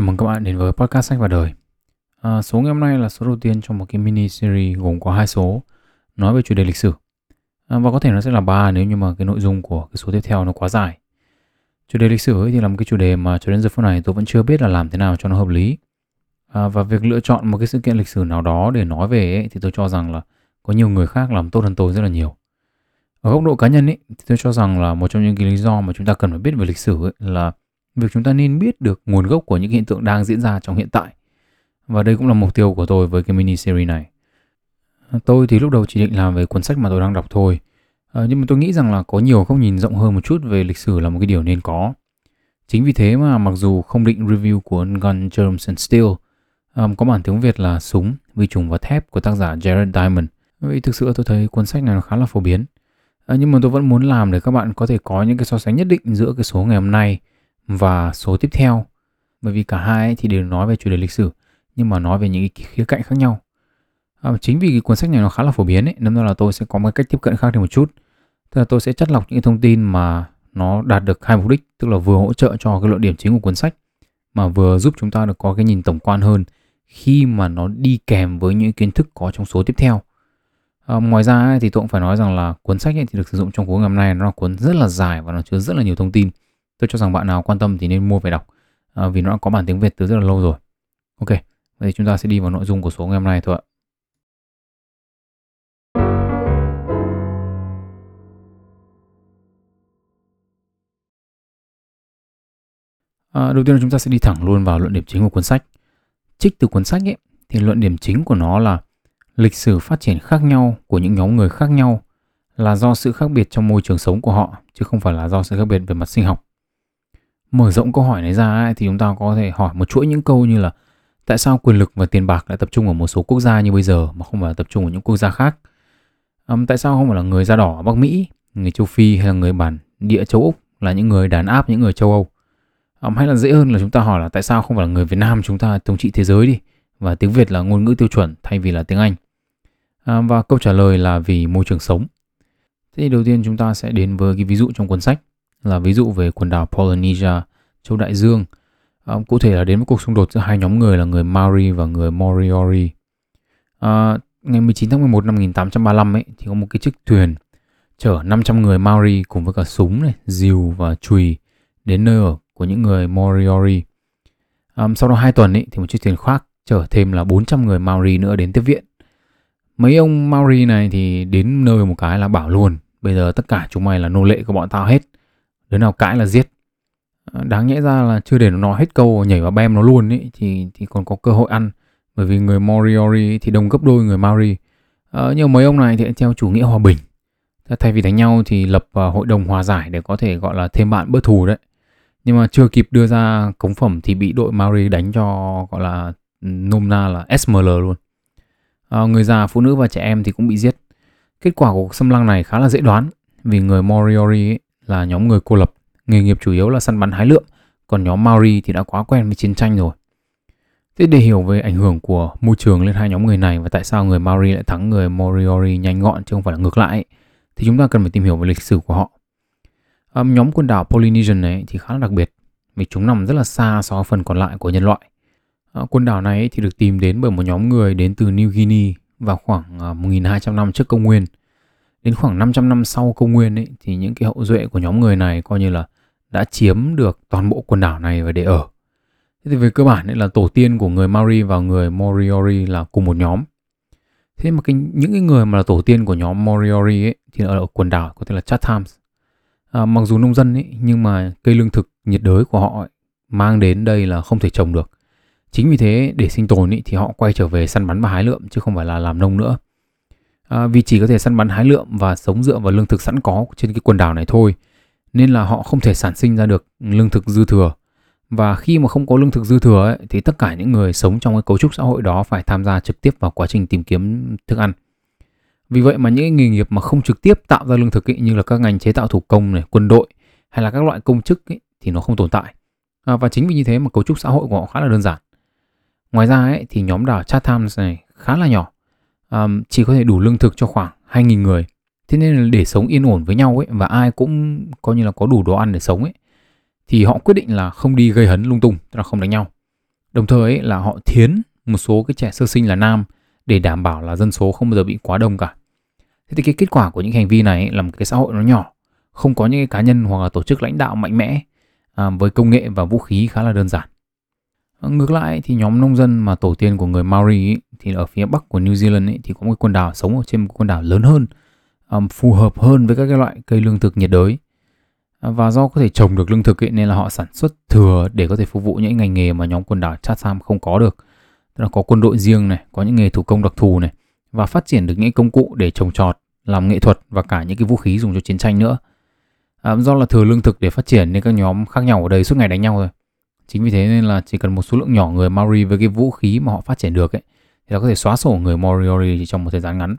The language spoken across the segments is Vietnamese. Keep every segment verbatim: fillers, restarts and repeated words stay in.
Chào mừng các bạn đến với podcast Sách và Đời. À, số ngày hôm nay là số đầu tiên trong một cái mini series gồm có hai số nói về chủ đề lịch sử. À, và có thể nó sẽ là ba nếu như mà cái nội dung của cái số tiếp theo nó quá dài. Chủ đề lịch sử ấy thì là một cái chủ đề mà cho đến giờ phút này tôi vẫn chưa biết là làm thế nào cho nó hợp lý. À, và việc lựa chọn một cái sự kiện lịch sử nào đó để nói về ấy, thì tôi cho rằng là có nhiều người khác làm tốt hơn tôi rất là nhiều. Ở góc độ cá nhân ấy, thì tôi cho rằng là một trong những cái lý do mà chúng ta cần phải biết về lịch sử ấy, là việc chúng ta nên biết được nguồn gốc của những hiện tượng đang diễn ra trong hiện tại. Và đây cũng là mục tiêu của tôi với cái mini series này. Tôi thì lúc đầu chỉ định làm về cuốn sách mà tôi đang đọc thôi. À, nhưng mà tôi nghĩ rằng là có nhiều góc nhìn rộng hơn một chút về lịch sử là một cái điều nên có. Chính vì thế mà mặc dù không định review cuốn Guns, germs and steel, um, có bản tiếng Việt là Súng, Vi Trùng và Thép của tác giả Jared Diamond. Vì thực sự tôi thấy cuốn sách này nó khá là phổ biến. À, nhưng mà tôi vẫn muốn làm để các bạn có thể có những cái so sánh nhất định giữa cái số ngày hôm nay và số tiếp theo, bởi vì cả hai ấy thì đều nói về chủ đề lịch sử nhưng mà nói về những cái khía cạnh khác nhau. À, chính vì cái cuốn sách này nó khá là phổ biến ấy, nên là tôi sẽ có một cách tiếp cận khác thêm một chút. Tức là tôi sẽ chắt lọc những thông tin mà nó đạt được hai mục đích, tức là vừa hỗ trợ cho cái luận điểm chính của cuốn sách mà vừa giúp chúng ta được có cái nhìn tổng quan hơn khi mà nó đi kèm với những kiến thức có trong số tiếp theo. À, ngoài ra ấy, thì tôi cũng phải nói rằng là cuốn sách ấy thì được sử dụng trong cuốn ngày hôm nay nó là cuốn rất là dài và nó chứa rất là nhiều thông tin. Tôi cho rằng bạn nào quan tâm thì nên mua về đọc, à, vì nó đã có bản tiếng Việt từ rất là lâu rồi. Ok, vậy thì chúng ta sẽ đi vào nội dung của số ngày hôm nay thôi ạ. À, đầu tiên là chúng ta sẽ đi thẳng luôn vào luận điểm chính của cuốn sách. Trích từ cuốn sách ấy, thì luận điểm chính của nó là lịch sử phát triển khác nhau của những nhóm người khác nhau là do sự khác biệt trong môi trường sống của họ, chứ không phải là do sự khác biệt về mặt sinh học. Mở rộng câu hỏi này ra ấy, thì chúng ta có thể hỏi một chuỗi những câu như là tại sao quyền lực và tiền bạc lại tập trung ở một số quốc gia như bây giờ mà không phải tập trung ở những quốc gia khác? À, tại sao không phải là người da đỏ ở Bắc Mỹ, người châu Phi hay là người bản địa châu Úc là những người đàn áp những người châu Âu? À, hay là dễ hơn là chúng ta hỏi là tại sao không phải là người Việt Nam chúng ta thống trị thế giới đi và tiếng Việt là ngôn ngữ tiêu chuẩn thay vì là tiếng Anh? À, và câu trả lời là vì môi trường sống. Thế thì đầu tiên chúng ta sẽ đến với cái ví dụ trong cuốn sách, là ví dụ về quần đảo Polynesia, châu Đại Dương. À, cụ thể là đến với cuộc xung đột giữa hai nhóm người là người Maori và người Moriori. À, ngày mười chín tháng mười một năm một nghìn tám trăm ba mươi lăm ấy, thì có một cái chiếc thuyền chở năm trăm người Maori cùng với cả súng, này, dìu và chùy đến nơi ở của những người Moriori. À, sau đó hai tuần ấy, thì một chiếc thuyền khác chở thêm là bốn trăm người Maori nữa đến tiếp viện. Mấy ông Maori này thì đến nơi một cái là bảo luôn: bây giờ tất cả chúng mày là nô lệ của bọn tao hết, đứa nào cãi là giết. Đáng nhẽ ra là chưa để nó nói hết câu nhảy vào bem nó luôn ấy, thì, thì còn có cơ hội ăn, bởi vì người Moriori thì đông gấp đôi người Maori. À, nhưng mấy ông này thì theo chủ nghĩa hòa bình, thay vì đánh nhau thì lập hội đồng hòa giải để có thể gọi là thêm bạn bớt thù đấy. Nhưng mà chưa kịp đưa ra cống phẩm thì bị đội Maori đánh cho gọi là nôm na là ét em lờ luôn. À, người già, phụ nữ và trẻ em thì cũng bị giết. Kết quả của cuộc xâm lăng này khá là dễ đoán, vì người Moriori ấy là nhóm người cô lập, nghề nghiệp chủ yếu là săn bắn hái lượm, còn nhóm Maori thì đã quá quen với chiến tranh rồi. Thế để hiểu về ảnh hưởng của môi trường lên hai nhóm người này và tại sao người Maori lại thắng người Moriori nhanh gọn chứ không phải là ngược lại ấy, thì chúng ta cần phải tìm hiểu về lịch sử của họ. À, nhóm quần đảo Polynesian này thì khá là đặc biệt, vì chúng nằm rất là xa so với phần còn lại của nhân loại. À, quần đảo này thì được tìm đến bởi một nhóm người đến từ New Guinea vào khoảng một nghìn hai trăm năm trước công nguyên. Đến khoảng năm trăm năm sau công nguyên ấy, thì những cái hậu duệ của nhóm người này coi như là đã chiếm được toàn bộ quần đảo này và để ở. Thế thì về cơ bản ấy là tổ tiên của người Maori và người Moriori là cùng một nhóm. Thế mà cái, những cái người mà là tổ tiên của nhóm Moriori ấy, thì ở quần đảo có thể là Chatham. À, mặc dù nông dân ấy, nhưng mà cây lương thực nhiệt đới của họ ấy, mang đến đây là không thể trồng được. Chính vì thế để sinh tồn ý, thì họ quay trở về săn bắn và hái lượm chứ không phải là làm nông nữa. À, vì chỉ có thể săn bắn hái lượm và sống dựa vào lương thực sẵn có trên cái quần đảo này thôi, nên là họ không thể sản sinh ra được lương thực dư thừa. Và khi mà không có lương thực dư thừa ấy, thì tất cả những người sống trong cái cấu trúc xã hội đó phải tham gia trực tiếp vào quá trình tìm kiếm thức ăn. Vì vậy mà những nghề nghiệp mà không trực tiếp tạo ra lương thực ý, như là các ngành chế tạo thủ công, này, quân đội hay là các loại công chức ý, thì nó không tồn tại. À, và chính vì như thế mà cấu trúc xã hội của họ khá là đơn giản. Ngoài ra ấy, thì nhóm đảo Chatham này khá là nhỏ, um, chỉ có thể đủ lương thực cho khoảng hai nghìn người. Thế nên là để sống yên ổn với nhau ấy, và ai cũng coi như là có đủ đồ ăn để sống ấy, thì họ quyết định là không đi gây hấn lung tung, tức là không đánh nhau. Đồng thời là họ thiến một số cái trẻ sơ sinh là nam để đảm bảo là dân số không bao giờ bị quá đông cả. Thế thì cái kết quả của những hành vi này là một cái xã hội nó nhỏ, không có những cái cá nhân hoặc là tổ chức lãnh đạo mạnh mẽ à, với công nghệ và vũ khí khá là đơn giản. Ngược lại thì nhóm nông dân mà tổ tiên của người Maori ấy, thì ở phía bắc của New Zealand ấy, thì có một quần đảo sống ở trên một quần đảo lớn hơn, um, phù hợp hơn với các cái loại cây lương thực nhiệt đới. Và do có thể trồng được lương thực ấy, nên là họ sản xuất thừa để có thể phục vụ những ngành nghề mà nhóm quần đảo Chatham không có được. Tức là có quân đội riêng này, có những nghề thủ công đặc thù này, và phát triển được những công cụ để trồng trọt, làm nghệ thuật và cả những cái vũ khí dùng cho chiến tranh nữa. À, do là thừa lương thực để phát triển nên các nhóm khác nhau ở đây suốt ngày đánh nhau rồi. Chính vì thế nên là chỉ cần một số lượng nhỏ người Maori với cái vũ khí mà họ phát triển được ấy, thì nó có thể xóa sổ người Moriori trong một thời gian ngắn.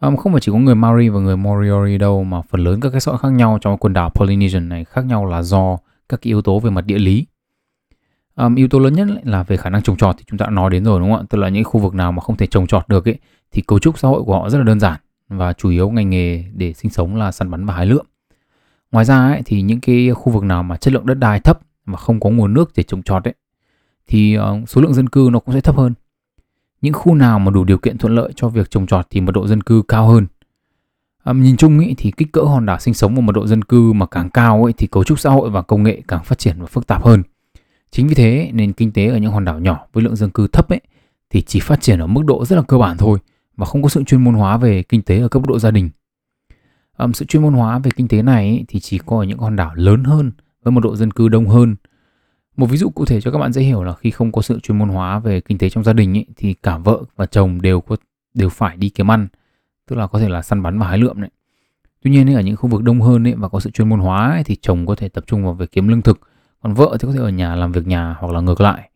À, không phải chỉ có người Maori và người Moriori đâu, mà phần lớn các cái xã hội khác nhau trong quần đảo Polynesia này khác nhau là do các cái yếu tố về mặt địa lý. À, yếu tố lớn nhất là về khả năng trồng trọt thì chúng ta đã nói đến rồi, đúng không ạ? Tức là những khu vực nào mà không thể trồng trọt được ấy, thì cấu trúc xã hội của họ rất là đơn giản và chủ yếu ngành nghề để sinh sống là săn bắn và hái lượm. Ngoài ra ấy, thì những cái khu vực nào mà chất lượng đất đai thấp mà không có nguồn nước để trồng trọt ấy, thì uh, số lượng dân cư nó cũng sẽ thấp hơn. Những khu nào mà đủ điều kiện thuận lợi cho việc trồng trọt thì mật độ dân cư cao hơn. Um, nhìn chung ấy, thì kích cỡ hòn đảo sinh sống và mật độ dân cư mà càng cao ấy, thì cấu trúc xã hội và công nghệ càng phát triển và phức tạp hơn. Chính vì thế nên kinh tế ở những hòn đảo nhỏ với lượng dân cư thấp ấy, thì chỉ phát triển ở mức độ rất là cơ bản thôi, và không có sự chuyên môn hóa về kinh tế ở cấp độ gia đình. Um, sự chuyên môn hóa về kinh tế này ấy, thì chỉ có ở những hòn đảo lớn hơn với một độ dân cư đông hơn. Một ví dụ cụ thể cho các bạn dễ hiểu là khi không có sự chuyên môn hóa về kinh tế trong gia đình ấy, thì cả vợ và chồng đều có, đều phải đi kiếm ăn, tức là có thể là săn bắn và hái lượm đấy. Tuy nhiên ấy, ở những khu vực đông hơn ấy, và có sự chuyên môn hóa ấy, thì chồng có thể tập trung vào việc kiếm lương thực, còn vợ thì có thể ở nhà làm việc nhà hoặc là ngược lại.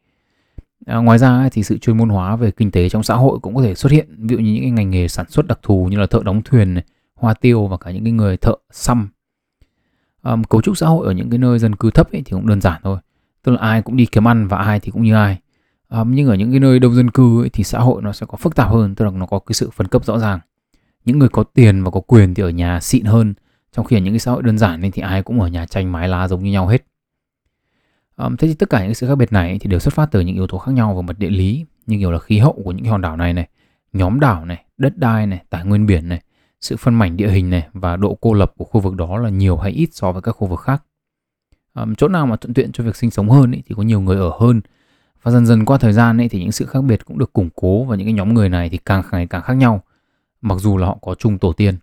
À, ngoài ra ấy, thì sự chuyên môn hóa về kinh tế trong xã hội cũng có thể xuất hiện, ví dụ như những ngành nghề sản xuất đặc thù như là thợ đóng thuyền này, hoa tiêu và cả những cái người thợ xăm. Um, cấu trúc xã hội ở những cái nơi dân cư thấp ấy thì cũng đơn giản thôi, tức là ai cũng đi kiếm ăn và ai thì cũng như ai. Um, nhưng ở những cái nơi đông dân cư ấy, thì xã hội nó sẽ có phức tạp hơn, tức là nó có cái sự phân cấp rõ ràng. Những người có tiền và có quyền thì ở nhà xịn hơn, trong khi ở những cái xã hội đơn giản ấy, thì ai cũng ở nhà tranh mái lá giống như nhau hết. Um, thế thì tất cả những sự khác biệt này ấy, thì đều xuất phát từ những yếu tố khác nhau về mặt địa lý, như kiểu là khí hậu của những hòn đảo này này, nhóm đảo này, đất đai này, tài nguyên biển này, sự phân mảnh địa hình này, và độ cô lập của khu vực đó là nhiều hay ít so với các khu vực khác. À, chỗ nào mà thuận tiện cho việc sinh sống hơn ấy, thì có nhiều người ở hơn, và dần dần qua thời gian ấy, thì những sự khác biệt cũng được củng cố, và những cái nhóm người này thì càng ngày càng khác nhau mặc dù là họ có chung tổ tiên.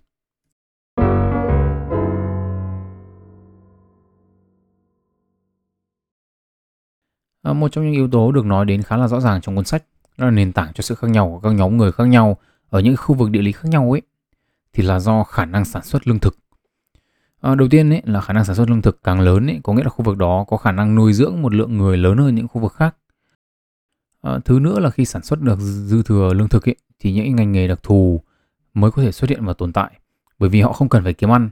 À, một trong những yếu tố được nói đến khá là rõ ràng trong cuốn sách, đó là nền tảng cho sự khác nhau của các nhóm người khác nhau ở những khu vực địa lý khác nhau ấy, thì là do khả năng sản xuất lương thực. À, đầu tiên ấy, là khả năng sản xuất lương thực càng lớn ấy, có nghĩa là khu vực đó có khả năng nuôi dưỡng một lượng người lớn hơn những khu vực khác. À, thứ nữa là khi sản xuất được dư thừa lương thực ấy, thì những ngành nghề đặc thù mới có thể xuất hiện và tồn tại, bởi vì họ không cần phải kiếm ăn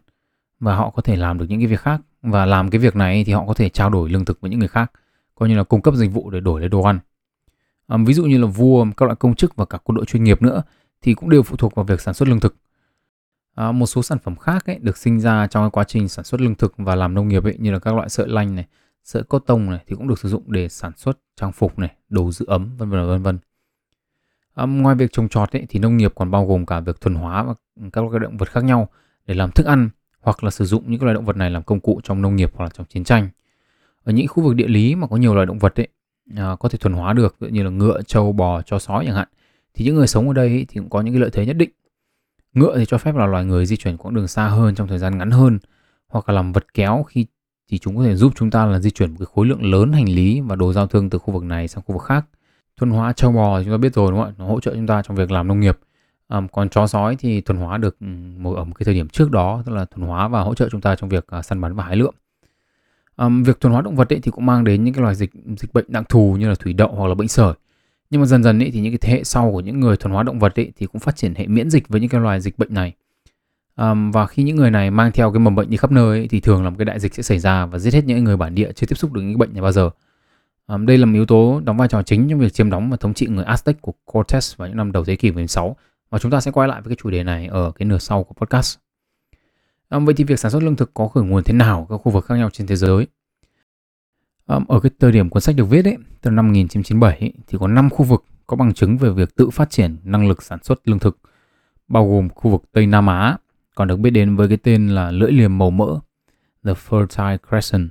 và họ có thể làm được những cái việc khác, và làm cái việc này thì họ có thể trao đổi lương thực với những người khác, coi như là cung cấp dịch vụ để đổi lấy đồ ăn. À, ví dụ như là vua, các loại công chức và cả quân đội chuyên nghiệp nữa thì cũng đều phụ thuộc vào việc sản xuất lương thực. À, một số sản phẩm khác ấy, được sinh ra trong cái quá trình sản xuất lương thực và làm nông nghiệp ấy, như là các loại sợi lanh này, sợi cốt tông này, thì cũng được sử dụng để sản xuất trang phục này, đồ giữ ấm, vân vân vân vân. À, ngoài việc trồng trọt ấy, thì nông nghiệp còn bao gồm cả việc thuần hóa và các loại động vật khác nhau để làm thức ăn, hoặc là sử dụng những loại động vật này làm công cụ trong nông nghiệp hoặc là trong chiến tranh. Ở những khu vực địa lý mà có nhiều loại động vật ấy, à, có thể thuần hóa được, như là ngựa, trâu, bò, chó, sói chẳng hạn, thì những người sống ở đây ấy, thì cũng có những cái lợi thế nhất định. Ngựa thì cho phép là loài người di chuyển quãng đường xa hơn trong thời gian ngắn hơn, hoặc là làm vật kéo khi thì chúng có thể giúp chúng ta là di chuyển một cái khối lượng lớn hành lý và đồ giao thương từ khu vực này sang khu vực khác. Thuần hóa trâu bò thì chúng ta biết rồi, đúng không ạ? Nó hỗ trợ chúng ta trong việc làm nông nghiệp. À, còn chó sói thì thuần hóa được một ở một cái thời điểm trước đó, tức là thuần hóa và hỗ trợ chúng ta trong việc à, săn bắn và hái lượm. À, việc thuần hóa động vật ấy thì cũng mang đến những cái loài dịch dịch bệnh đặc thù như là thủy đậu hoặc là bệnh sởi. Nhưng mà dần dần ấy, thì những cái thế hệ sau của những người thuần hóa động vật ấy, thì cũng phát triển hệ miễn dịch với những cái loài dịch bệnh này. À, và khi những người này mang theo cái mầm bệnh đi khắp nơi ấy, thì thường là một cái đại dịch sẽ xảy ra và giết hết những người bản địa chưa tiếp xúc được những cái bệnh này bao giờ. À, đây là một yếu tố đóng vai trò chính trong việc chiếm đóng và thống trị người Aztec của Cortez vào những năm đầu thế kỷ mười sáu. Và chúng ta sẽ quay lại với cái chủ đề này ở cái nửa sau của podcast. À, vậy thì việc sản xuất lương thực có khởi nguồn thế nào ở các khu vực khác nhau trên thế giới? Ở cái thời điểm cuốn sách được viết ấy, từ năm một nghìn chín trăm chín mươi bảy ấy, thì có năm khu vực có bằng chứng về việc tự phát triển năng lực sản xuất lương thực, bao gồm khu vực Tây Nam Á, còn được biết đến với cái tên là lưỡi liềm màu mỡ, the Fertile Crescent,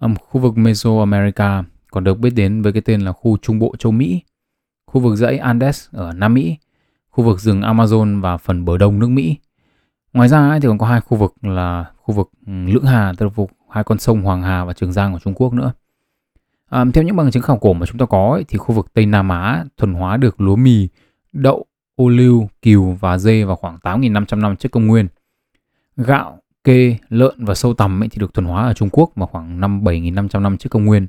um, khu vực Mesoamerica, còn được biết đến với cái tên là khu Trung Bộ châu Mỹ, khu vực dãy Andes ở Nam Mỹ, khu vực rừng Amazon và phần bờ đông nước Mỹ. Ngoài ra ấy, thì còn có hai khu vực là khu vực Lưỡng Hà, tức là khu vực hai con sông Hoàng Hà và Trường Giang của Trung Quốc nữa. À, theo những bằng chứng khảo cổ mà chúng ta có ấy, thì khu vực Tây Nam Á thuần hóa được lúa mì, đậu, ô liu, cừu và dê vào khoảng tám nghìn năm trăm năm trước công nguyên. Gạo, kê, lợn và sâu tằm ấy thì được thuần hóa ở Trung Quốc vào khoảng năm bảy nghìn năm trăm năm trước công nguyên.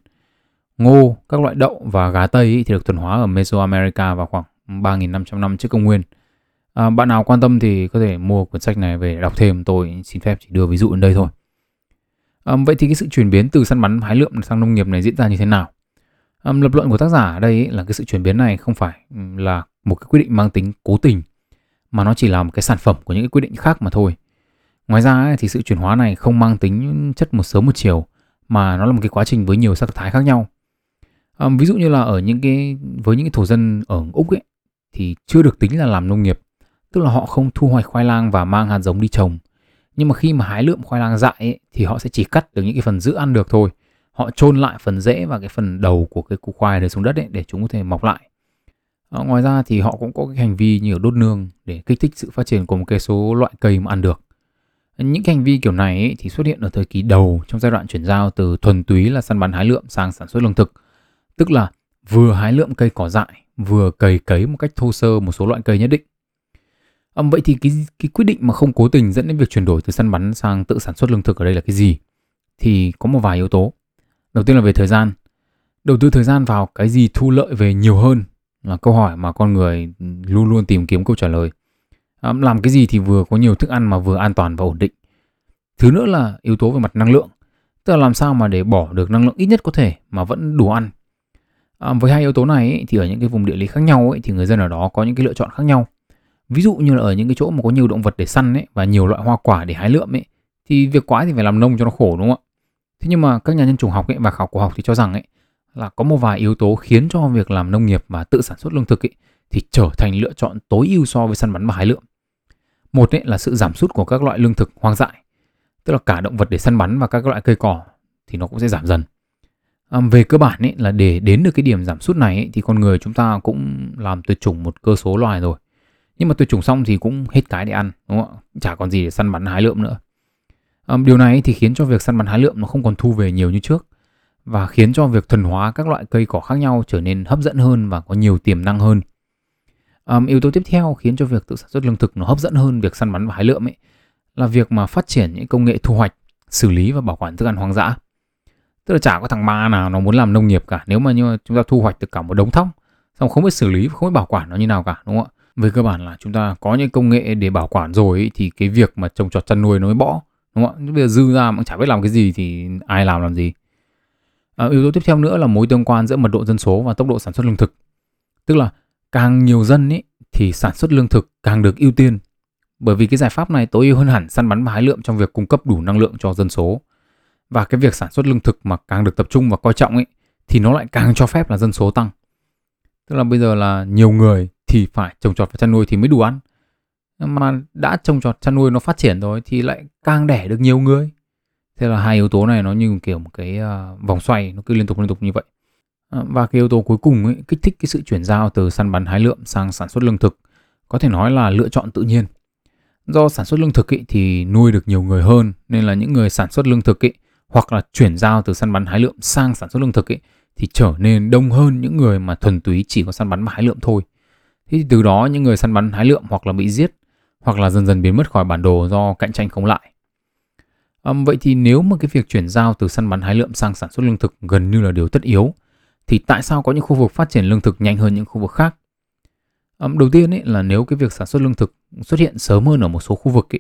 Ngô, các loại đậu và gà tây ấy thì được thuần hóa ở Mesoamerica vào khoảng ba nghìn năm trăm năm trước công nguyên. À, bạn nào quan tâm thì có thể mua cuốn sách này về đọc thêm, tôi xin phép chỉ đưa ví dụ đến đây thôi. À, vậy thì cái sự chuyển biến từ săn bắn hái lượm sang nông nghiệp này diễn ra như thế nào? À, lập luận của tác giả ở đây ấy là cái sự chuyển biến này không phải là một cái quyết định mang tính cố tình, mà nó chỉ là một cái sản phẩm của những cái quyết định khác mà thôi. Ngoài ra ấy, thì sự chuyển hóa này không mang tính chất một sớm một chiều, mà nó là một cái quá trình với nhiều sắc thái khác nhau. À, ví dụ như là ở những cái với những cái thổ dân ở Úc ấy, thì chưa được tính là làm nông nghiệp, tức là họ không thu hoạch khoai lang và mang hạt giống đi trồng. Nhưng mà khi mà hái lượm khoai lang dại ấy, thì họ sẽ chỉ cắt được những cái phần giữ ăn được thôi. Họ chôn lại phần rễ và cái phần đầu của cái củ khoai để xuống đất ấy, để chúng có thể mọc lại. À, ngoài ra thì họ cũng có cái hành vi như đốt nương để kích thích sự phát triển của một cái số loại cây mà ăn được. Những cái hành vi kiểu này ấy, thì xuất hiện ở thời kỳ đầu trong giai đoạn chuyển giao từ thuần túy là săn bắn hái lượm sang sản xuất lương thực. Tức là vừa hái lượm cây cỏ dại, vừa cày cấy một cách thô sơ một số loại cây nhất định. À, vậy thì cái, cái quyết định mà không cố tình dẫn đến việc chuyển đổi từ săn bắn sang tự sản xuất lương thực ở đây là cái gì? Thì có một vài yếu tố. Đầu tiên là về thời gian. Đầu tư thời gian vào cái gì thu lợi về nhiều hơn là câu hỏi mà con người luôn luôn tìm kiếm câu trả lời. À, làm cái gì thì vừa có nhiều thức ăn mà vừa an toàn và ổn định. Thứ nữa là yếu tố về mặt năng lượng. Tức là làm sao mà để bỏ được năng lượng ít nhất có thể mà vẫn đủ ăn. À, với hai yếu tố này ấy, thì ở những cái vùng địa lý khác nhau ấy, thì người dân ở đó có những cái lựa chọn khác nhau. Ví dụ như là ở những cái chỗ mà có nhiều động vật để săn ấy, và nhiều loại hoa quả để hái lượm ấy, thì việc quái thì phải làm nông cho nó khổ, đúng không ạ? Thế nhưng mà các nhà nhân chủng học ấy, và khảo cổ học thì cho rằng ấy, là có một vài yếu tố khiến cho việc làm nông nghiệp và tự sản xuất lương thực ấy, thì trở thành lựa chọn tối ưu so với săn bắn và hái lượm. Một ấy, là sự giảm sút của các loại lương thực hoang dại, tức là cả động vật để săn bắn và các loại cây cỏ thì nó cũng sẽ giảm dần. À, về cơ bản ấy, là để đến được cái điểm giảm sút này ấy, thì con người chúng ta cũng làm tuyệt chủng một cơ số loài rồi. Nhưng mà tuyệt chủng xong thì cũng hết cái để ăn, đúng không ạ? Chả còn gì để săn bắn hái lượm nữa. À, điều này thì khiến cho việc săn bắn hái lượm nó không còn thu về nhiều như trước, và khiến cho việc thuần hóa các loại cây cỏ khác nhau trở nên hấp dẫn hơn và có nhiều tiềm năng hơn. À, yếu tố tiếp theo khiến cho việc tự sản xuất lương thực nó hấp dẫn hơn việc săn bắn và hái lượm ấy, là việc mà phát triển những công nghệ thu hoạch, xử lý và bảo quản thức ăn hoang dã. Tức là chả có thằng ma nào nó muốn làm nông nghiệp cả, nếu mà như chúng ta thu hoạch được cả một đống thóc, xong không biết xử lý, không biết bảo quản nó như nào cả, đúng không ạ? Về cơ bản là chúng ta có những công nghệ để bảo quản rồi ấy, thì cái việc mà trồng trọt chăn nuôi nó mới bỏ, đúng không ạ? Bây giờ dư ra mà chả biết làm cái gì thì ai làm làm gì. À, yếu tố tiếp theo nữa là mối tương quan giữa mật độ dân số và tốc độ sản xuất lương thực. Tức là càng nhiều dân ấy, thì sản xuất lương thực càng được ưu tiên, bởi vì cái giải pháp này tối ưu hơn hẳn săn bắn và hái lượm trong việc cung cấp đủ năng lượng cho dân số. Và cái việc sản xuất lương thực mà càng được tập trung và coi trọng ấy, thì nó lại càng cho phép là dân số tăng. Tức là bây giờ là nhiều người thì phải trồng trọt và chăn nuôi thì mới đủ ăn. Mà đã trồng trọt chăn nuôi nó phát triển rồi thì lại càng đẻ được nhiều người. Thế là hai yếu tố này nó như kiểu một cái uh, vòng xoay, nó cứ liên tục liên tục như vậy. À, và cái yếu tố cuối cùng ấy, kích thích cái sự chuyển giao từ săn bắn hái lượm sang sản xuất lương thực. Có thể nói là lựa chọn tự nhiên. Do sản xuất lương thực ấy, thì nuôi được nhiều người hơn, nên là những người sản xuất lương thực ấy, hoặc là chuyển giao từ săn bắn hái lượm sang sản xuất lương thực ấy, thì trở nên đông hơn những người mà thuần túy chỉ có săn bắn và hái lượm thôi. Thế thì từ đó những người săn bắn hái lượm hoặc là bị giết, hoặc là dần dần biến mất khỏi bản đồ do cạnh tranh không lại. À, vậy thì nếu mà cái việc chuyển giao từ săn bắn hái lượm sang sản xuất lương thực gần như là điều tất yếu, thì tại sao có những khu vực phát triển lương thực nhanh hơn những khu vực khác? À, đầu tiên ấy, là nếu cái việc sản xuất lương thực xuất hiện sớm hơn ở một số khu vực ấy,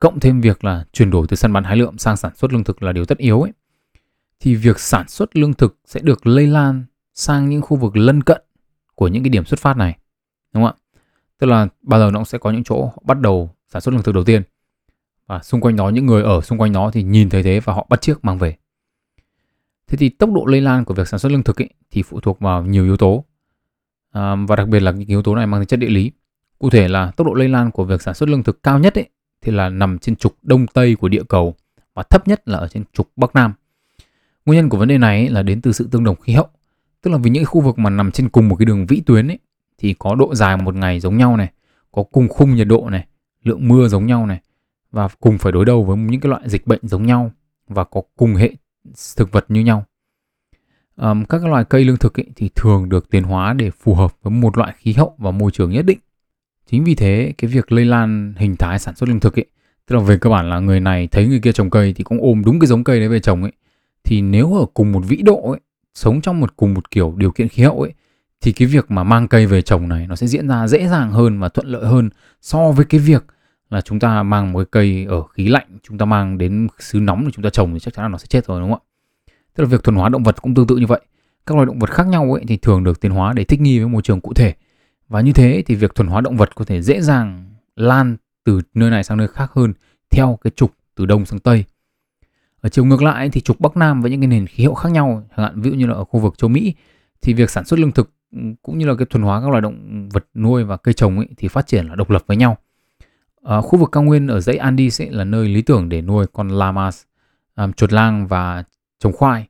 cộng thêm việc là chuyển đổi từ săn bắn hái lượm sang sản xuất lương thực là điều tất yếu ấy, thì việc sản xuất lương thực sẽ được lây lan sang những khu vực lân cận của những cái điểm xuất phát này, đúng không ạ? Tức là bao giờ nó cũng sẽ có những chỗ họ bắt đầu sản xuất lương thực đầu tiên, và xung quanh đó những người ở xung quanh đó thì nhìn thấy thế và họ bắt chước mang về. Thế thì tốc độ lây lan của việc sản xuất lương thực ấy, thì phụ thuộc vào nhiều yếu tố, à, và đặc biệt là những yếu tố này mang tính chất địa lý. Cụ thể là tốc độ lây lan của việc sản xuất lương thực cao nhất ấy, thì là nằm trên trục Đông Tây của địa cầu và thấp nhất là ở trên trục Bắc Nam. Nguyên nhân của vấn đề này là đến từ sự tương đồng khí hậu, tức là vì những khu vực mà nằm trên cùng một cái đường vĩ tuyến ấy, thì có độ dài một ngày giống nhau này, có cùng khung nhiệt độ này, lượng mưa giống nhau này, và cùng phải đối đầu với những cái loại dịch bệnh giống nhau và có cùng hệ thực vật như nhau. Um, các loài cây lương thực ấy, thì thường được tiến hóa để phù hợp với một loại khí hậu và môi trường nhất định. Chính vì thế cái việc lây lan hình thái sản xuất lương thực ấy, tức là về cơ bản là người này thấy người kia trồng cây thì cũng ôm đúng cái giống cây đấy về trồng ấy, thì nếu ở cùng một vĩ độ ấy, sống trong một cùng một kiểu điều kiện khí hậu ấy, thì cái việc mà mang cây về trồng này nó sẽ diễn ra dễ dàng hơn và thuận lợi hơn so với cái việc là chúng ta mang một cái cây ở khí lạnh, chúng ta mang đến xứ nóng để chúng ta trồng thì chắc chắn là nó sẽ chết rồi, đúng không ạ? Tức là việc thuần hóa động vật cũng tương tự như vậy. Các loài động vật khác nhau ấy, thì thường được tiến hóa để thích nghi với môi trường cụ thể. Và như thế thì việc thuần hóa động vật có thể dễ dàng lan từ nơi này sang nơi khác hơn theo cái trục từ Đông sang Tây. Ở chiều ngược lại thì trục Bắc Nam với những cái nền khí hậu khác nhau, chẳng hạn ví dụ như là ở khu vực châu Mỹ, thì việc sản xuất lương thực cũng như là cái thuần hóa các loài động vật nuôi và cây trồng ấy, thì phát triển là độc lập với nhau. À, khu vực cao nguyên ở dãy Andes ấy, là nơi lý tưởng để nuôi con llamas, um, chuột lang và trồng khoai.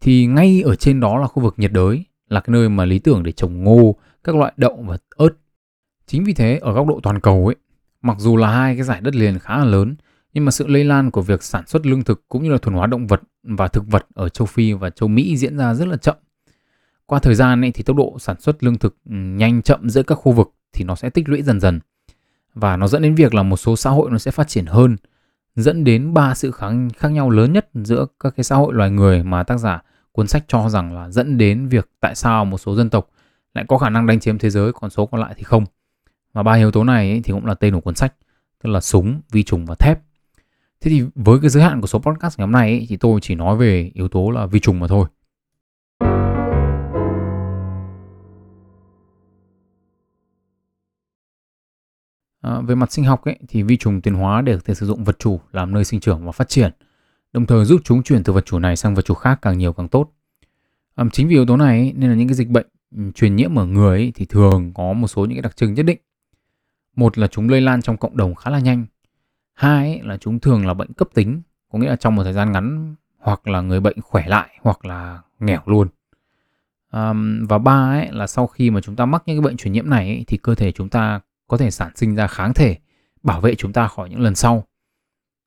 Thì ngay ở trên đó là khu vực nhiệt đới, là cái nơi mà lý tưởng để trồng ngô, các loại đậu và ớt. Chính vì thế ở góc độ toàn cầu ấy, mặc dù là hai cái giải đất liền khá là lớn, nhưng mà sự lây lan của việc sản xuất lương thực cũng như là thuần hóa động vật và thực vật ở châu Phi và châu Mỹ diễn ra rất là chậm. Qua thời gian ấy, thì tốc độ sản xuất lương thực nhanh chậm giữa các khu vực thì nó sẽ tích lũy dần dần. Và nó dẫn đến việc là một số xã hội nó sẽ phát triển hơn, dẫn đến ba sự khác nhau lớn nhất giữa các cái xã hội loài người mà tác giả cuốn sách cho rằng là dẫn đến việc tại sao một số dân tộc lại có khả năng đánh chiếm thế giới, còn số còn lại thì không. Và ba yếu tố này ấy, thì cũng là tên của cuốn sách, tức là Súng, Vi Trùng và Thép. Thế thì với cái giới hạn của số podcast ngày hôm nay ấy, thì tôi chỉ nói về yếu tố là vi trùng mà thôi. À, về mặt sinh học ấy, thì vi trùng tiến hóa để có thể sử dụng vật chủ làm nơi sinh trưởng và phát triển, đồng thời giúp chúng chuyển từ vật chủ này sang vật chủ khác càng nhiều càng tốt. À, chính vì yếu tố này ấy, nên là những cái dịch bệnh truyền nhiễm ở người ấy, thì thường có một số những cái đặc trưng nhất định. Một là chúng lây lan trong cộng đồng khá là nhanh. Hai ấy, là chúng thường là bệnh cấp tính, có nghĩa là trong một thời gian ngắn hoặc là người bệnh khỏe lại hoặc là nghèo luôn. À, và ba ấy, là sau khi mà chúng ta mắc những cái bệnh truyền nhiễm này ấy, thì cơ thể chúng ta có thể sản sinh ra kháng thể bảo vệ chúng ta khỏi những lần sau.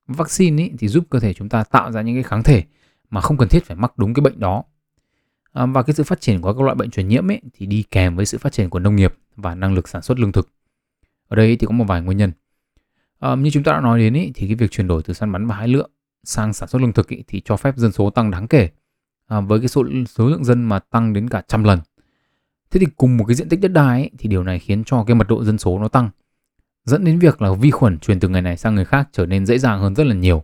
Vaccine ấy, thì giúp cơ thể chúng ta tạo ra những cái kháng thể mà không cần thiết phải mắc đúng cái bệnh đó. À, và cái sự phát triển của các loại bệnh truyền nhiễm ấy, thì đi kèm với sự phát triển của nông nghiệp và năng lực sản xuất lương thực. Ở đây thì có một vài nguyên nhân. À, như chúng ta đã nói đến ý, thì cái việc chuyển đổi từ săn bắn và hái lượm sang sản xuất lương thực ý, thì cho phép dân số tăng đáng kể, à, với cái số, số lượng dân mà tăng đến cả trăm lần. Thế thì cùng một cái diện tích đất đai ý, thì điều này khiến cho cái mật độ dân số nó tăng, dẫn đến việc là vi khuẩn truyền từ người này sang người khác trở nên dễ dàng hơn rất là nhiều.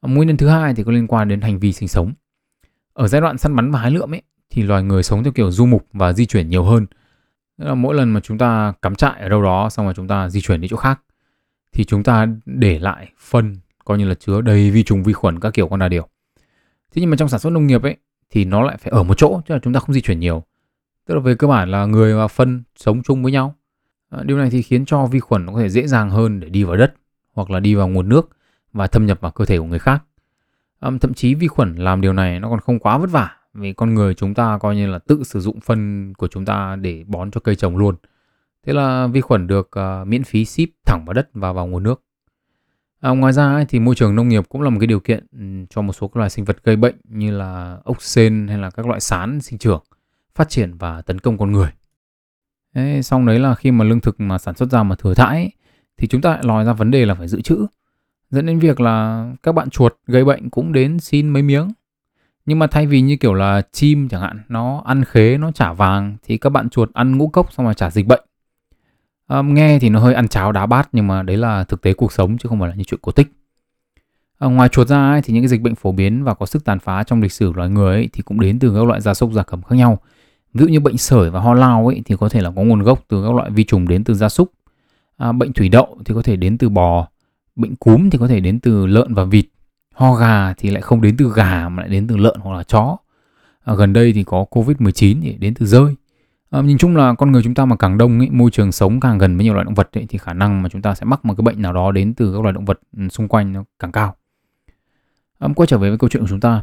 À, nguyên nhân thứ hai thì có liên quan đến hành vi sinh sống. Ở giai đoạn săn bắn và hái lượm ý, thì loài người sống theo kiểu du mục và di chuyển nhiều hơn. Tức là mỗi lần mà chúng ta cắm trại ở đâu đó xong rồi chúng ta di chuyển đi chỗ khác, thì chúng ta để lại phân coi như là chứa đầy vi trùng, vi khuẩn, các kiểu con đà điểu. Thế nhưng mà trong sản xuất nông nghiệp ấy thì nó lại phải ở một chỗ, chứ là chúng ta không di chuyển nhiều. Tức là về cơ bản là người và phân sống chung với nhau. Điều này thì khiến cho vi khuẩn nó có thể dễ dàng hơn để đi vào đất hoặc là đi vào nguồn nước và thâm nhập vào cơ thể của người khác. Thậm chí vi khuẩn làm điều này nó còn không quá vất vả, vì con người chúng ta coi như là tự sử dụng phân của chúng ta để bón cho cây trồng luôn. Thế là vi khuẩn được uh, miễn phí ship thẳng vào đất và vào nguồn nước. À, ngoài ra ấy, thì môi trường nông nghiệp cũng là một cái điều kiện cho một số các loài sinh vật gây bệnh như là ốc sên hay là các loại sán sinh trưởng, phát triển và tấn công con người. Thế, xong đấy là khi mà lương thực mà sản xuất ra mà thừa thãi ấy, thì chúng ta lại lòi ra vấn đề là phải dự trữ, dẫn đến việc là các bạn chuột gây bệnh cũng đến xin mấy miếng. Nhưng mà thay vì như kiểu là chim chẳng hạn, nó ăn khế, nó trả vàng, thì các bạn chuột ăn ngũ cốc xong rồi trả dịch bệnh. À, nghe thì nó hơi ăn cháo đá bát, nhưng mà đấy là thực tế cuộc sống chứ không phải là những chuyện cổ tích. À, ngoài chuột ra ấy, thì những cái dịch bệnh phổ biến và có sức tàn phá trong lịch sử loài người ấy, thì cũng đến từ các loại gia súc gia cầm khác nhau. Ví dụ như bệnh sởi và ho lao ấy, thì có thể là có nguồn gốc từ các loại vi trùng đến từ gia súc. À, bệnh thủy đậu thì có thể đến từ bò, bệnh cúm thì có thể đến từ lợn và vịt, Ho gà thì lại không đến từ gà mà lại đến từ lợn hoặc là chó. À, gần đây thì có covid mười chín thì đến từ dơi. À, nhìn chung là con người chúng ta mà càng đông ấy, môi trường sống càng gần với nhiều loài động vật ấy, thì khả năng mà chúng ta sẽ mắc một cái bệnh nào đó đến từ các loài động vật xung quanh nó càng cao. À, quay trở về với câu chuyện của chúng ta.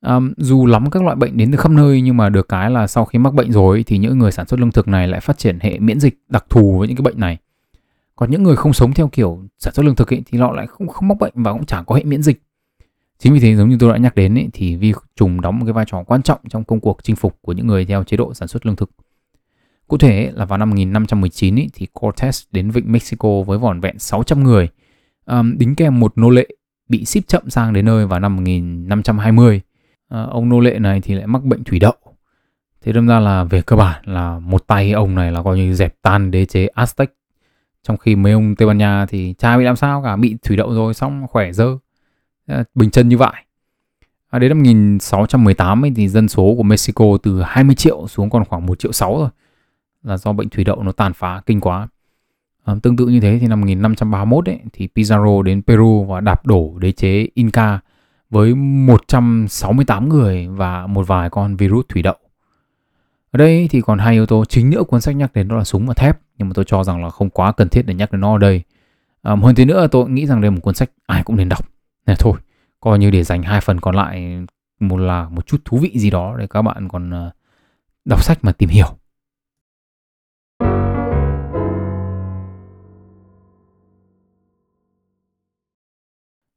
À, dù lắm các loại bệnh đến từ khắp nơi, nhưng mà được cái là sau khi mắc bệnh rồi thì những người sản xuất lương thực này lại phát triển hệ miễn dịch đặc thù với những cái bệnh này. Còn những người không sống theo kiểu sản xuất lương thực ấy, thì họ lại không, không mắc bệnh và cũng chẳng có hệ miễn dịch. Chính vì thế, giống như tôi đã nhắc đến ấy, thì vi trùng đóng một cái vai trò quan trọng trong công cuộc chinh phục của những người theo chế độ sản xuất lương thực. Cụ thể ấy, là vào năm một nghìn năm trăm mười chín ấy, thì Cortez đến vịnh Mexico với vỏn vẹn sáu trăm người, um, đính kèm một nô lệ bị ship chậm sang đến nơi vào năm một nghìn năm trăm hai mươi. Uh, ông nô lệ này thì lại mắc bệnh thủy đậu. Thế đâm ra là về cơ bản là một tay ông này là coi như dẹp tan đế chế Aztec. Trong khi mấy ông Tây Ban Nha thì chả bị làm sao cả, bị thủy đậu rồi xong khỏe dơ, bình chân như vậy. À, đến năm một nghìn sáu trăm mười tám ấy, thì dân số của Mexico từ hai mươi triệu xuống còn khoảng một triệu sáu rồi, là do bệnh thủy đậu nó tàn phá kinh quá. À, tương tự như thế thì năm một nghìn năm trăm ba mươi mốt ấy, thì Pizarro đến Peru và đạp đổ đế chế Inca với một trăm sáu mươi tám người và một vài con virus thủy đậu. Ở đây thì còn hai yếu tố chính nữa cuốn sách nhắc đến, đó là súng và thép, nhưng mà tôi cho rằng là không quá cần thiết để nhắc đến nó ở đây. À, hơn thế nữa, tôi nghĩ rằng đây là một cuốn sách ai cũng nên đọc. Này, thôi, coi như để dành hai phần còn lại, một là một chút thú vị gì đó để các bạn còn đọc sách mà tìm hiểu.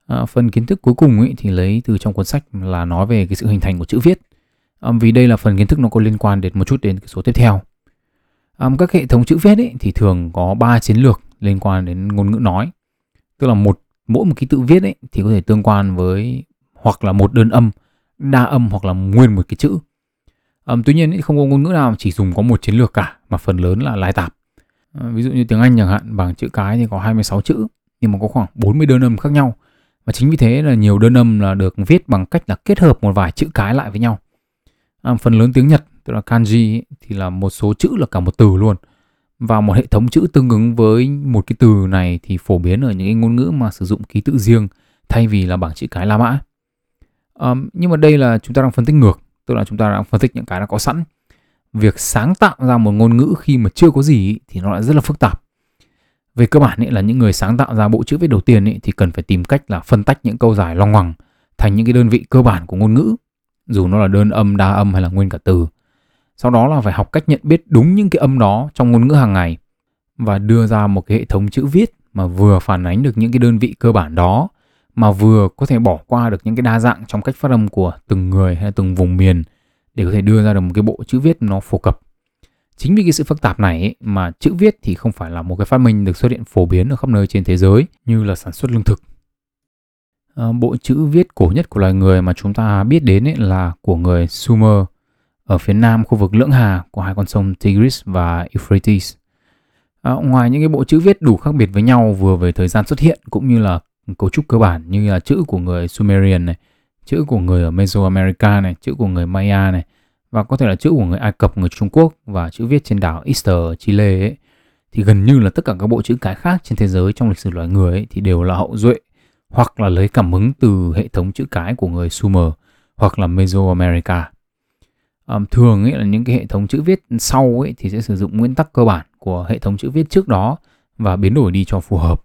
À, phần kiến thức cuối cùng ấy thì lấy từ trong cuốn sách, là nói về cái sự hình thành của chữ viết. À, vì đây là phần kiến thức nó có liên quan đến một chút đến cái số tiếp theo. À, các hệ thống chữ viết ấy thì thường có ba chiến lược liên quan đến ngôn ngữ nói, tức là một mỗi một ký tự viết ấy thì có thể tương quan với hoặc là một đơn âm, đa âm hoặc là nguyên một cái chữ. À, tuy nhiên ấy, không có ngôn ngữ nào chỉ dùng có một chiến lược cả, mà phần lớn là lai tạp. À, ví dụ như tiếng Anh chẳng hạn, bảng chữ cái thì có hai mươi sáu chữ nhưng mà có khoảng bốn mươi đơn âm khác nhau, và chính vì thế là nhiều đơn âm là được viết bằng cách là kết hợp một vài chữ cái lại với nhau. À, phần lớn tiếng Nhật, tức là kanji ấy, thì là một số chữ là cả một từ luôn. Và một hệ thống chữ tương ứng với một cái từ này thì phổ biến ở những cái ngôn ngữ mà sử dụng ký tự riêng thay vì là bảng chữ cái La Mã. À, nhưng mà đây là chúng ta đang phân tích ngược, tức là chúng ta đang phân tích những cái đã có sẵn. Việc sáng tạo ra một ngôn ngữ khi mà chưa có gì thì nó lại rất là phức tạp. Về cơ bản ấy, là những người sáng tạo ra bộ chữ viết đầu tiên ấy, thì cần phải tìm cách là phân tách những câu dài loằng ngoằng thành những cái đơn vị cơ bản của ngôn ngữ, dù nó là đơn âm, đa âm hay là nguyên cả từ. Sau đó là phải học cách nhận biết đúng những cái âm đó trong ngôn ngữ hàng ngày và đưa ra một cái hệ thống chữ viết mà vừa phản ánh được những cái đơn vị cơ bản đó, mà vừa có thể bỏ qua được những cái đa dạng trong cách phát âm của từng người hay từng vùng miền để có thể đưa ra được một cái bộ chữ viết nó phổ cập. Chính vì cái sự phức tạp này ấy, mà chữ viết thì không phải là một cái phát minh được xuất hiện phổ biến ở khắp nơi trên thế giới như là sản xuất lương thực. À, bộ chữ viết cổ nhất của loài người mà chúng ta biết đến ấy là của người Sumer ở phía nam khu vực Lưỡng Hà của hai con sông Tigris và Euphrates. À, ngoài những cái bộ chữ viết đủ khác biệt với nhau vừa về thời gian xuất hiện cũng như là cấu trúc cơ bản, như là chữ của người Sumerian này, chữ của người ở Mesoamerica này, chữ của người Maya này, và có thể là chữ của người Ai Cập, người Trung Quốc, và chữ viết trên đảo Easter ở Chile ấy, thì gần như là tất cả các bộ chữ cái khác trên thế giới trong lịch sử loài người ấy, thì đều là hậu duệ hoặc là lấy cảm hứng từ hệ thống chữ cái của người Sumer hoặc là Mesoamerica. Thường ấy là những cái hệ thống chữ viết sau ấy thì sẽ sử dụng nguyên tắc cơ bản của hệ thống chữ viết trước đó và biến đổi đi cho phù hợp.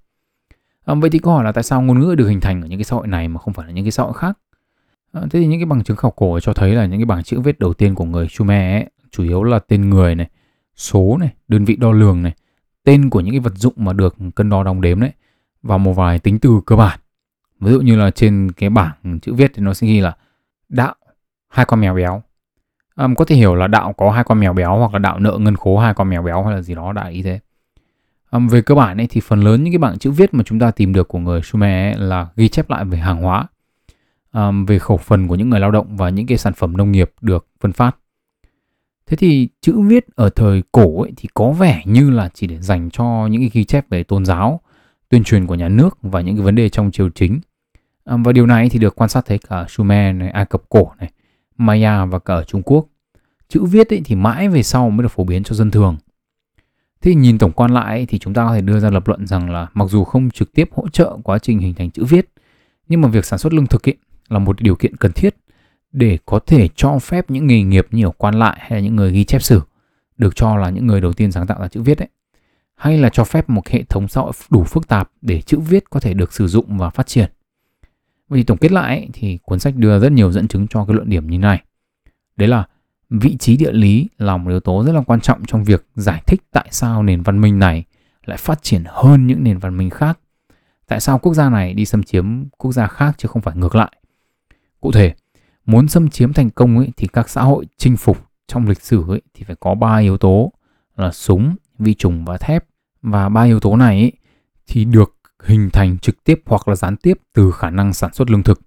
À, vậy thì câu hỏi là tại sao ngôn ngữ được hình thành ở những cái xã hội này mà không phải là những cái xã hội khác? À, thế thì những cái bằng chứng khảo cổ cho thấy là những cái bảng chữ viết đầu tiên của người Sumer ấy, chủ yếu là tên người này, số này, đơn vị đo lường này, tên của những cái vật dụng mà được cân đo đong đếm đấy, và một vài tính từ cơ bản. Ví dụ như là trên cái bảng chữ viết thì nó sẽ ghi là đạo hai con mèo béo. Um, có thể hiểu là đạo có hai con mèo béo, hoặc là đạo nợ ngân khố hai con mèo béo, hay là gì đó đại ý thế. Um, về cơ bản ấy, thì phần lớn những cái bảng chữ viết mà chúng ta tìm được của người Sumer là ghi chép lại về hàng hóa, um, về khẩu phần của những người lao động và những cái sản phẩm nông nghiệp được phân phát. Thế thì chữ viết ở thời cổ ấy, thì có vẻ như là chỉ để dành cho những cái ghi chép về tôn giáo, tuyên truyền của nhà nước và những cái vấn đề trong triều chính. Um, và điều này thì được quan sát thấy cả Sumer này, Ai Cập cổ này, Maya và cả ở Trung Quốc. Chữ viết ấy thì mãi về sau mới được phổ biến cho dân thường. Thế nhìn tổng quan lại ấy, thì chúng ta có thể đưa ra lập luận rằng là mặc dù không trực tiếp hỗ trợ quá trình hình thành chữ viết, Nhưng mà việc sản xuất lương thực ấy là một điều kiện cần thiết để có thể cho phép những nghề nghiệp như quan lại hay những người ghi chép sử, được cho là những người đầu tiên sáng tạo ra chữ viết ấy, hay là cho phép một hệ thống xã hội đủ phức tạp để chữ viết có thể được sử dụng và phát triển. Vậy thì tổng kết lại ấy, thì cuốn sách đưa rất nhiều dẫn chứng cho cái luận điểm như này. Đấy là vị trí địa lý là một yếu tố rất là quan trọng trong việc giải thích tại sao nền văn minh này lại phát triển hơn những nền văn minh khác. Tại sao quốc gia này đi xâm chiếm quốc gia khác chứ không phải ngược lại. Cụ thể, muốn xâm chiếm thành công ấy, thì các xã hội chinh phục trong lịch sử ấy, thì phải có ba yếu tố là súng, vi trùng và thép. Và ba yếu tố này ấy, thì được hình thành trực tiếp hoặc là gián tiếp từ khả năng sản xuất lương thực.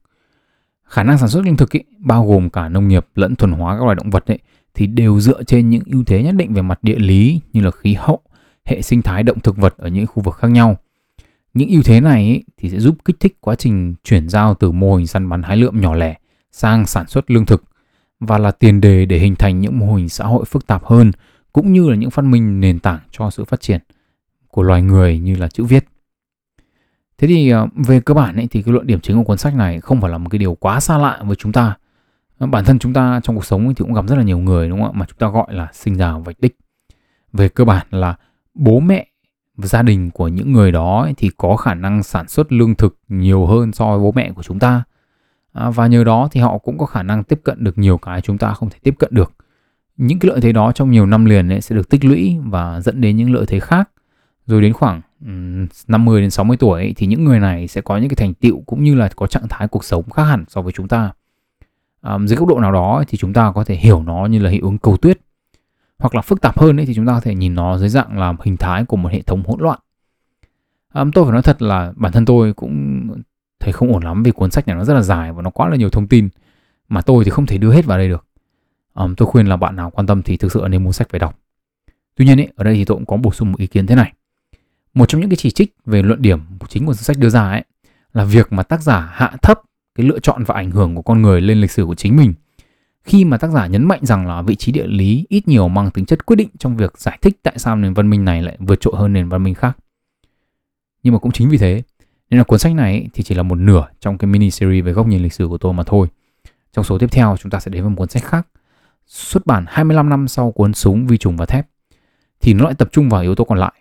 Khả năng sản xuất lương thực ấy, bao gồm cả nông nghiệp lẫn thuần hóa các loài động vật ấy, thì đều dựa trên những ưu thế nhất định về mặt địa lý như là khí hậu, hệ sinh thái động thực vật ở những khu vực khác nhau. Những ưu thế này ấy, thì sẽ giúp kích thích quá trình chuyển giao từ mô hình săn bắn hái lượm nhỏ lẻ sang sản xuất lương thực và là tiền đề để hình thành những mô hình xã hội phức tạp hơn cũng như là những phát minh nền tảng cho sự phát triển của loài người như là chữ viết. Thế thì về cơ bản ấy, thì cái luận điểm chính của cuốn sách này không phải là một cái điều quá xa lạ với chúng ta. Bản thân chúng ta trong cuộc sống ấy thì cũng gặp rất là nhiều người, đúng không ạ, mà chúng ta gọi là sinh ra vạch đích. Về cơ bản là bố mẹ và gia đình của những người đó ấy thì có khả năng sản xuất lương thực nhiều hơn so với bố mẹ của chúng ta. À, và nhờ đó thì họ cũng có khả năng tiếp cận được nhiều cái chúng ta không thể tiếp cận được. Những cái lợi thế đó trong nhiều năm liền ấy sẽ được tích lũy và dẫn đến những lợi thế khác. Rồi đến khoảng năm mươi đến sáu mươi tuổi ấy, thì những người này sẽ có những cái thành tựu cũng như là có trạng thái cuộc sống khác hẳn so với chúng ta. À, dưới góc độ nào đó thì chúng ta có thể hiểu nó như là hiệu ứng cầu tuyết. Hoặc là phức tạp hơn ấy, thì chúng ta có thể nhìn nó dưới dạng là hình thái của một hệ thống hỗn loạn. À, tôi phải nói thật là bản thân tôi cũng thấy không ổn lắm vì cuốn sách này nó rất là dài và nó quá là nhiều thông tin mà tôi thì không thể đưa hết vào đây được. À, tôi khuyên là bạn nào quan tâm thì thực sự nên mua sách về đọc. Tuy nhiên ấy, ở đây thì tôi cũng có bổ sung một ý kiến thế này. Một trong những cái chỉ trích về luận điểm chính của cuốn sách đưa ra ấy là việc mà tác giả hạ thấp cái lựa chọn và ảnh hưởng của con người lên lịch sử của chính mình. Khi mà tác giả nhấn mạnh rằng là vị trí địa lý ít nhiều mang tính chất quyết định trong việc giải thích tại sao nền văn minh này lại vượt trội hơn nền văn minh khác. Nhưng mà cũng chính vì thế, nên là cuốn sách này ấy, thì chỉ là một nửa trong cái mini series về góc nhìn lịch sử của tôi mà thôi. Trong số tiếp theo chúng ta sẽ đến với một cuốn sách khác, xuất bản hai mươi lăm năm sau cuốn Súng, Vi trùng và Thép. Thì nó lại tập trung vào yếu tố còn lại,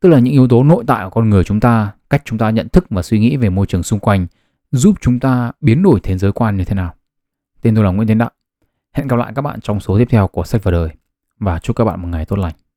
tức là những yếu tố nội tại của con người chúng ta, cách chúng ta nhận thức và suy nghĩ về môi trường xung quanh, giúp chúng ta biến đổi thế giới quan như thế nào. Tên tôi là Nguyễn Thế Đạo. Hẹn gặp lại các bạn trong số tiếp theo của Sách và Đời và chúc các bạn một ngày tốt lành.